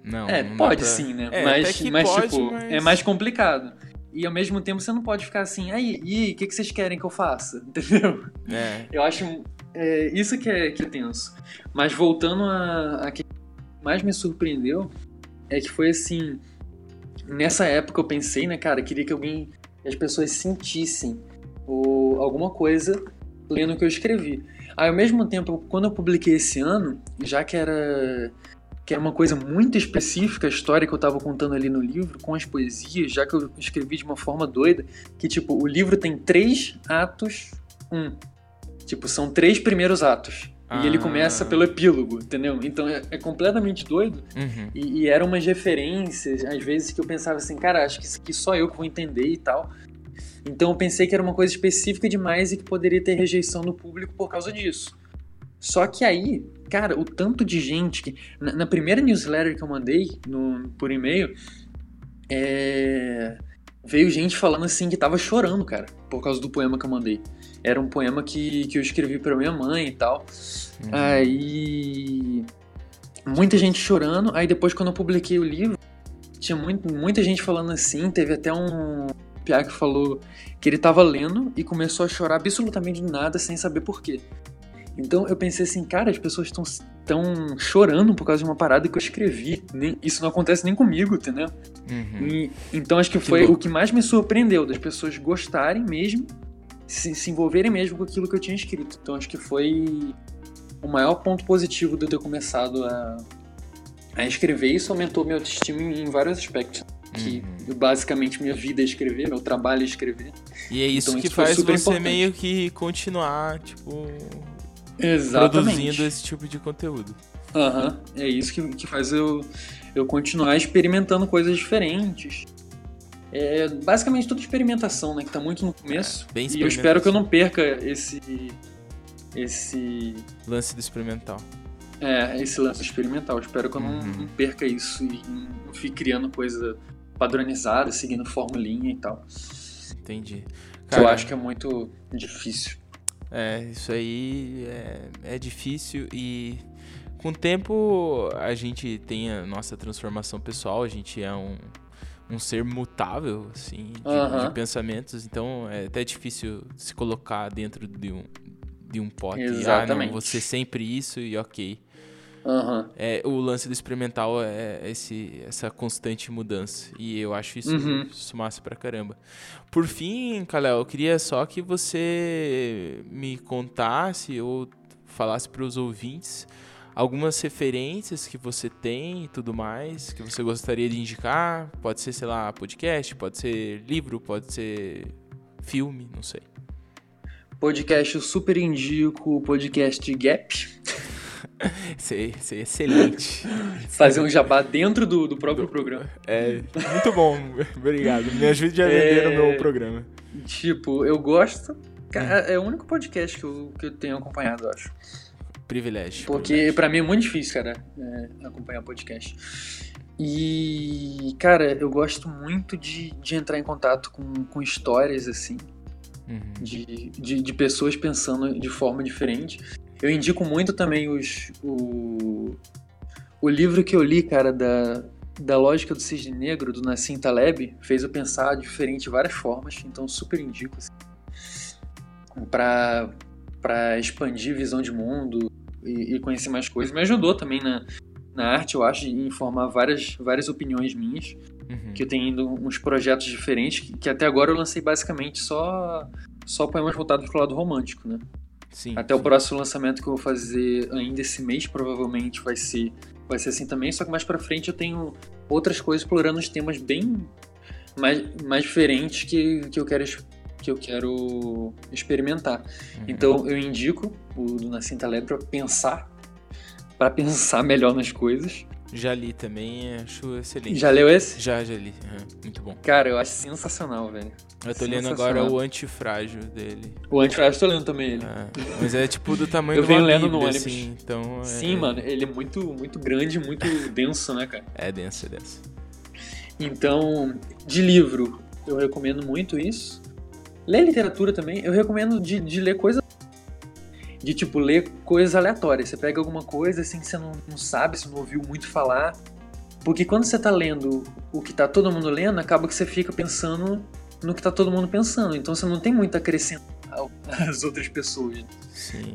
Não, é, não pode pra... sim, né? É, mas, mas pode, tipo, mas... é mais complicado. E, ao mesmo tempo, você não pode ficar assim, aí, e o que, que vocês querem que eu faça? Entendeu? É. Eu acho... É, isso que é, que é tenso. Mas, voltando a, a que mais me surpreendeu, é que foi assim... Nessa época, eu pensei, né, cara, queria que alguém... as pessoas sentissem ou alguma coisa lendo o que eu escrevi. Aí, ao mesmo tempo, quando eu publiquei esse ano, já que era, que era uma coisa muito específica, a história que eu estava contando ali no livro, com as poesias, já que eu escrevi de uma forma doida, que, tipo, o livro tem três atos, um. Tipo, são três primeiros atos. Ah. E ele começa pelo epílogo, entendeu? Então, é, é completamente doido. Uhum. E, e eram umas referências, às vezes, que eu pensava assim, cara, acho que isso aqui só eu que vou entender e tal. Então, eu pensei que era uma coisa específica demais e que poderia ter rejeição do público por causa disso. Só que aí, cara, o tanto de gente que... Na, na primeira newsletter que eu mandei, no, por e-mail, é, veio gente falando assim que tava chorando, cara, por causa do poema que eu mandei. Era um poema que, que eu escrevi pra minha mãe e tal. Uhum. Aí... muita gente chorando. Aí depois, quando eu publiquei o livro, tinha muito, muita gente falando assim. Teve até um piá que falou que ele tava lendo e começou a chorar absolutamente de nada, sem saber por quê. Então eu pensei assim, cara, as pessoas estão chorando por causa de uma parada que eu escrevi. Nem, isso não acontece nem comigo, entendeu? Uhum. E, então acho que foi que o que mais me surpreendeu, das pessoas gostarem mesmo, Se, se envolverem mesmo com aquilo que eu tinha escrito. Então acho que foi o maior ponto positivo de eu ter começado a, a escrever. Isso aumentou minha autoestima em, em vários aspectos. Que uhum. basicamente minha vida é escrever, meu trabalho é escrever. E é isso então, que isso faz você importante. Meio que continuar, tipo, Exatamente. Produzindo esse tipo de conteúdo. Aham, uhum. é isso que, que faz eu, eu continuar experimentando coisas diferentes. É basicamente toda experimentação, né? Que tá muito no começo. É, bem e eu espero que eu não perca esse... Esse... lance do experimental. É, esse lance experimental. Eu espero que eu não, uhum. não perca isso e não fique criando coisa padronizada, seguindo formulinha e tal. Entendi. Cara, eu acho que é muito difícil. É, isso aí é, é difícil e... Com o tempo, a gente tem a nossa transformação pessoal, a gente é um, um ser mutável, assim, de, uh-huh. de pensamentos, então é até difícil se colocar dentro de um, de um pote. Exatamente. Ah, não, vou ser sempre isso e ok. Uh-huh. É, o lance do experimental é esse, essa constante mudança, e eu acho isso, uh-huh. isso massa pra caramba. Por fim, Kaleu, eu queria só que você me contasse ou falasse pros ouvintes algumas referências que você tem e tudo mais, que você gostaria de indicar. Pode ser, sei lá, podcast, pode ser livro, pode ser filme, não sei. Podcast, eu super indico o podcast Gap. Isso é, isso é excelente. Fazer um jabá dentro do, do próprio do, programa. É, muito bom, obrigado. Me ajude a vender é, o meu programa. Tipo, eu gosto, é o único podcast que eu, que eu tenho acompanhado, eu acho. Privilégio. Porque privilégio. Pra mim é muito difícil, cara, é, acompanhar podcast. E, cara, eu gosto muito de, de entrar em contato com, com histórias, assim, uhum. de, de, de pessoas pensando de forma diferente. Eu indico muito também os, o, o livro que eu li, cara, da, da Lógica do Cisne Negro, do Nassim Taleb, fez eu pensar diferente de várias formas, então super indico, assim, pra, pra expandir visão de mundo, E, e conhecer mais coisas. Me ajudou também na, na arte, eu acho, em formar várias, várias opiniões minhas, uhum. que eu tenho indo uns projetos diferentes, que, que até agora eu lancei basicamente só, só poemas voltados pro lado romântico, né? Sim. Até sim. O próximo lançamento que eu vou fazer ainda esse mês, provavelmente vai ser, vai ser assim também, só que mais pra frente eu tenho outras coisas explorando os temas bem mais, mais diferentes que, que eu quero que eu quero experimentar. Uhum. Então eu indico o do Nassim Taleb para pensar, para pensar melhor nas coisas. Já li também, acho excelente. Já leu esse? Já, já li. Uhum. Muito bom. Cara, eu acho sensacional, velho. Eu tô lendo agora o Antifrágil dele. O Antifrágil eu tô lendo também ele. Ah, mas é tipo do tamanho do uma Bíblia, no ônibus. Assim, então é... Sim, mano, ele é muito, muito grande, muito denso, né, cara? É denso, é denso. Então, de livro, eu recomendo muito isso. Ler literatura também, eu recomendo de, de ler coisa, de tipo, ler coisas aleatórias. Você pega alguma coisa assim que você não, não sabe, você não ouviu muito falar, porque quando você tá lendo o que tá todo mundo lendo, acaba que você fica pensando no que tá todo mundo pensando, então você não tem muito a acrescentar às outras pessoas. Sim.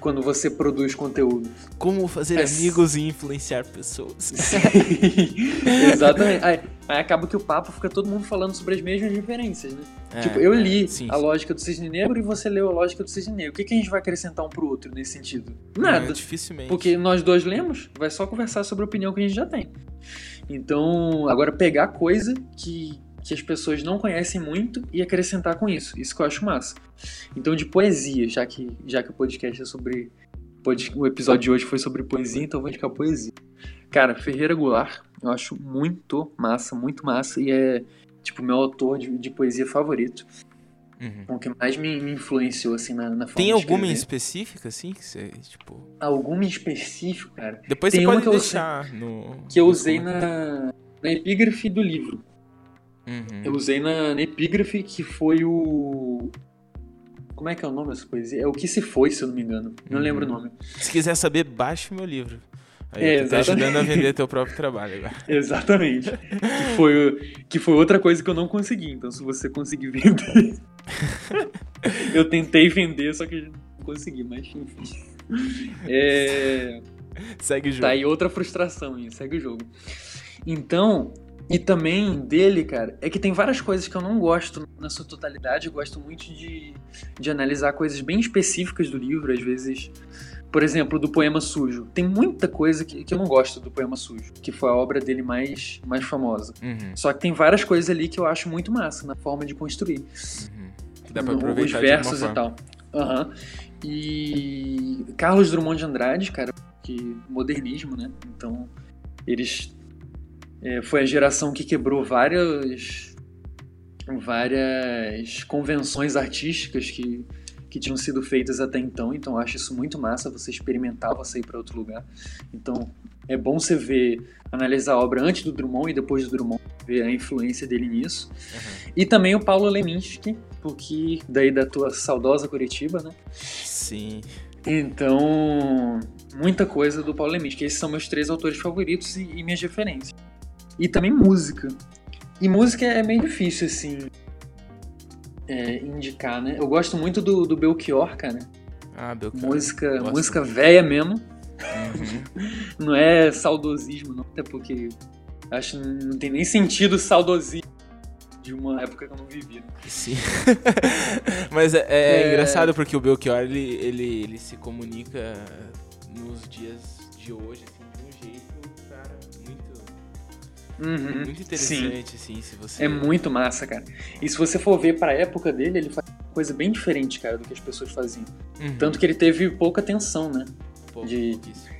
Quando você produz conteúdo. Como fazer é... amigos e influenciar pessoas. Exatamente. Aí, aí acaba que o papo fica todo mundo falando sobre as mesmas diferenças, né? É, tipo, eu li é, sim, a sim. Lógica do Cisne Negro e você leu a Lógica do Cisne Negro. O que, que a gente vai acrescentar um pro outro nesse sentido? Nada. Não, dificilmente. Porque nós dois lemos, vai só conversar sobre a opinião que a gente já tem. Então, agora pegar coisa que... que as pessoas não conhecem muito e acrescentar com isso. Isso que eu acho massa. Então, de poesia, já que, já que o podcast é sobre... Pode, o episódio de hoje foi sobre poesia, então eu vou indicar poesia. Cara, Ferreira Gullar, eu acho muito massa, muito massa. E é, tipo, meu autor de, de poesia favorito. Uhum. O que mais me, me influenciou, assim, na, na forma de escrever. Tem alguma em específica, assim, que você, tipo... Alguma em específico, cara? Depois tem você pode que deixar eu, no... Que eu usei na, na epígrafe do livro. Uhum. Eu usei na, na epígrafe, que foi o... Como é que é o nome dessa poesia? É O Que Se Foi, se eu não me engano. Não uhum. lembro o nome. Se quiser saber, baixe meu livro. Aí é, eu tô te ajudando a vender teu próprio trabalho agora. Exatamente. que, foi, que foi outra coisa que eu não consegui. Então, se você conseguir vender... eu tentei vender, só que não consegui, mas enfim. É... Segue o jogo. Tá aí outra frustração, hein? Segue o jogo. Então... E também dele, cara, é que tem várias coisas que eu não gosto na sua totalidade. Eu gosto muito de, de analisar coisas bem específicas do livro, às vezes. Por exemplo, do Poema Sujo. Tem muita coisa que, que eu não gosto do Poema Sujo, que foi a obra dele mais, mais famosa. Uhum. Só que tem várias coisas ali que eu acho muito massa na forma de construir. Uhum. Que dá pra aproveitar os versos e tal. Uhum. E Carlos Drummond de Andrade, cara, que modernismo, né? Então, eles... é, foi a geração que quebrou várias, várias convenções artísticas que, que tinham sido feitas até então. Então eu acho isso muito massa, você experimentar, você ir para outro lugar. Então é bom você ver, analisar a obra antes do Drummond e depois do Drummond, ver a influência dele nisso. Uhum. E também o Paulo Leminski, porque daí da tua saudosa Curitiba, né? Sim. Então, muita coisa do Paulo Leminski. Esses são meus três autores favoritos e, e minhas referências. E também música. E música é meio difícil, assim, é, indicar, né? Eu gosto muito do, do Belchior, cara. Ah, Belchior. Música, música velha mesmo. Uhum. Não é saudosismo, não. Até porque... acho que não tem nem sentido saudosismo de uma época que eu não vivi, né? Sim. Mas é, é, é engraçado porque o Belchior, ele, ele, ele se comunica nos dias de hoje, assim, de um jeito, cara, muito, uhum. muito interessante, sim. assim, se você... É muito massa, cara. E se você for ver pra época dele, ele faz uma coisa bem diferente, cara, do que as pessoas faziam. Uhum. Tanto que ele teve pouca atenção, né? Pouco, de...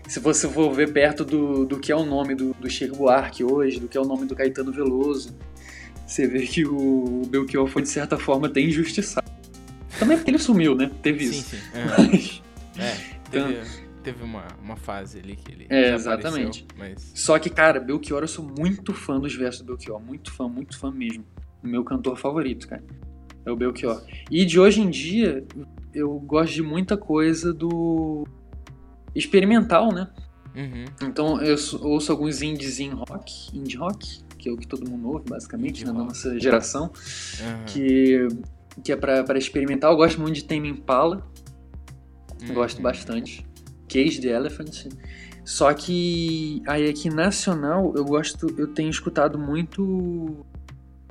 Se você for ver perto do, do que é o nome do, do Chico Buarque hoje, do que é o nome do Caetano Veloso, você vê que o Belchior foi, de certa forma, até injustiçado. Também porque ele sumiu, né? Teve isso. Sim, sim. Mas... É, teve, então... teve uma, uma fase ali que ele é, exatamente. Mas... Só que, cara, Belchior, eu sou muito fã dos versos do Belchior. Muito fã, muito fã mesmo. O meu cantor favorito, cara, é o Belchior. E de hoje em dia, eu gosto de muita coisa do... experimental, né? Uhum. Então eu ouço alguns indies em rock, indie rock, que é o que todo mundo ouve, basicamente, né, na nossa geração, uhum. que, que é pra, pra experimentar. Eu gosto muito de Tame Impala, uhum. gosto bastante. Cage, The Elephant. Só que aí aqui nacional eu gosto, eu tenho escutado muito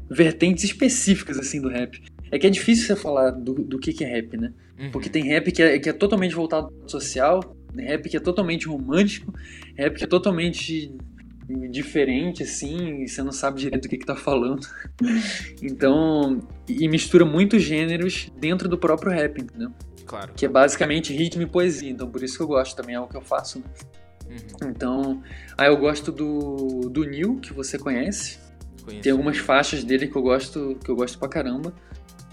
vertentes específicas assim do rap. É que é difícil você falar do, do que, que é rap, né? Uhum. Porque tem rap que é, que é totalmente voltado ao social, rap que é totalmente romântico, rap que é totalmente diferente, assim, e você não sabe direito o que, que tá falando. Então, e mistura muitos gêneros dentro do próprio rap, entendeu? Claro. Que é basicamente ritmo e poesia, então por isso que eu gosto, também é o que eu faço, né? Uhum. Então, aí eu gosto do, do Neil, que você conhece. Conheço. Tem algumas faixas dele que eu gosto, que eu gosto pra caramba.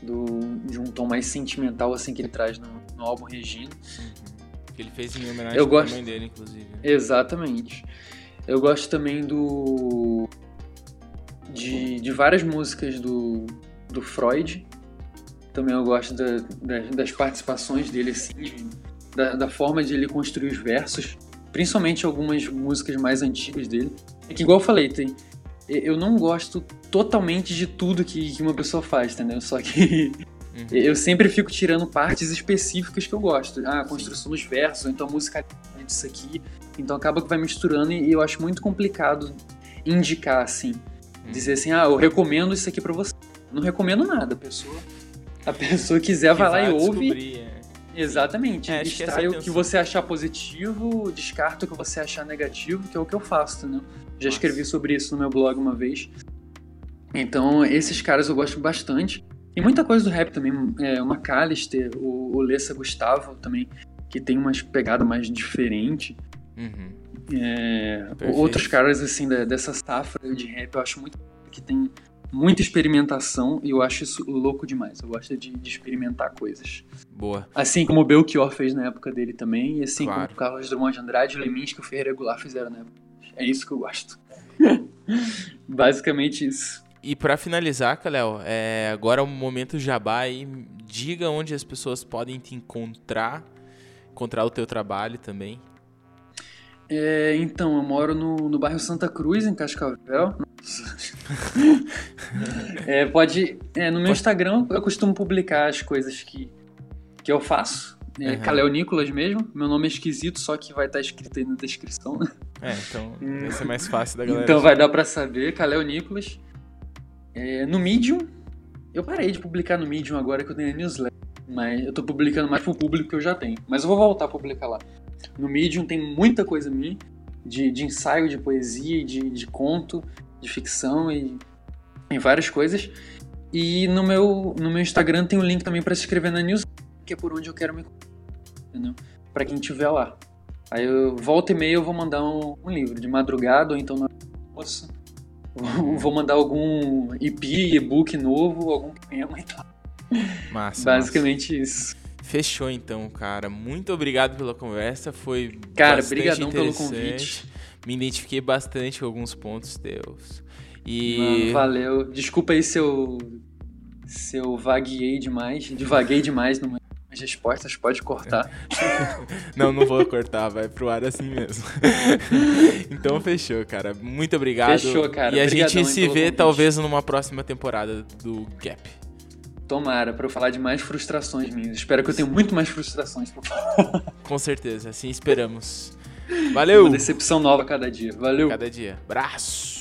Do, de um tom mais sentimental, assim, que ele traz no, no álbum Regina. Uhum. Que ele fez em homenagem eu gosto... à mãe dele, inclusive. Exatamente. Eu gosto também do... De, de várias músicas do, do Froid. Também eu gosto da, da, das participações dele, assim, de, da, da forma de ele construir os versos. Principalmente algumas músicas mais antigas dele. É que, igual eu falei, tem... Eu não gosto totalmente de tudo que, que uma pessoa faz, entendeu? Só que... Uhum. Eu sempre fico tirando partes específicas que eu gosto. Ah, a construção dos versos, então a musicalidade disso aqui. Então acaba que vai misturando e eu acho muito complicado indicar, assim. Uhum. Dizer assim, ah, eu recomendo isso aqui pra você. Não recomendo nada, a pessoa... A pessoa quiser, que vai lá e ouve. É. Exatamente. É, extrai o que você achar positivo, descarta o que você achar negativo, que é o que eu faço, entendeu? Já Nossa. escrevi sobre isso no meu blog uma vez. Então, esses caras eu gosto bastante. E muita coisa do rap também, é, uma Kallister, o, o Lessa Gustavo também, que tem umas pegadas mais diferentes. Uhum. É, outros caras, assim, da, dessa safra de rap, eu acho muito que tem muita experimentação e eu acho isso louco demais. Eu gosto de, de experimentar coisas. Boa. Assim como o Belchior fez na época dele também, e assim claro. como o Carlos Drummond de Andrade, o Leminski e o Ferreira Gullar fizeram na época. É isso que eu gosto. Basicamente isso. E pra finalizar, Kaleu, é, agora é o momento jabá aí. Diga onde as pessoas podem te encontrar, encontrar o teu trabalho também. É, então, eu moro no, no bairro Santa Cruz, em Cascavel. é, pode, é, no meu pode... Instagram eu costumo publicar as coisas que, que eu faço. É, uhum. Kaleu Nicholas mesmo. Meu nome é esquisito, só que vai estar escrito aí na descrição, né? É, então vai ser mais fácil da galera. Então vai dar pra saber, Kaleu Nicholas. É, no Medium, eu parei de publicar no Medium agora que eu tenho a newsletter, mas eu tô publicando mais pro público que eu já tenho, mas eu vou voltar a publicar lá. No Medium tem muita coisa minha, de, de ensaio, de poesia, de, de conto, de ficção e, e várias coisas. E no meu, no meu Instagram tem um link também pra se inscrever na newsletter, que é por onde eu quero me entendeu? Pra quem tiver lá. Aí eu volta e meia eu vou mandar um, um livro, de madrugada ou então na almoço. Vou mandar algum E P, e-book novo, algum poema e tal. Massa. Basicamente massa. Isso. Fechou então, cara. Muito obrigado pela conversa. Foi cara, bastante interessante. Cara, obrigadão pelo convite. Me identifiquei bastante com alguns pontos teus. E... Mano, valeu. Desculpa aí se eu, se eu vagueei demais. Devaguei demais no As respostas, pode cortar. Não, não vou cortar, vai pro ar assim mesmo. Então fechou, cara. Muito obrigado. Fechou, cara. E a Obrigadão, gente se vê convite. Talvez numa próxima temporada do Gap. Tomara, pra eu falar de mais frustrações minhas. Espero que eu tenha muito mais frustrações pra falar. Com certeza, assim esperamos. Valeu! Uma decepção nova a cada dia. Valeu! Cada dia. Abraço!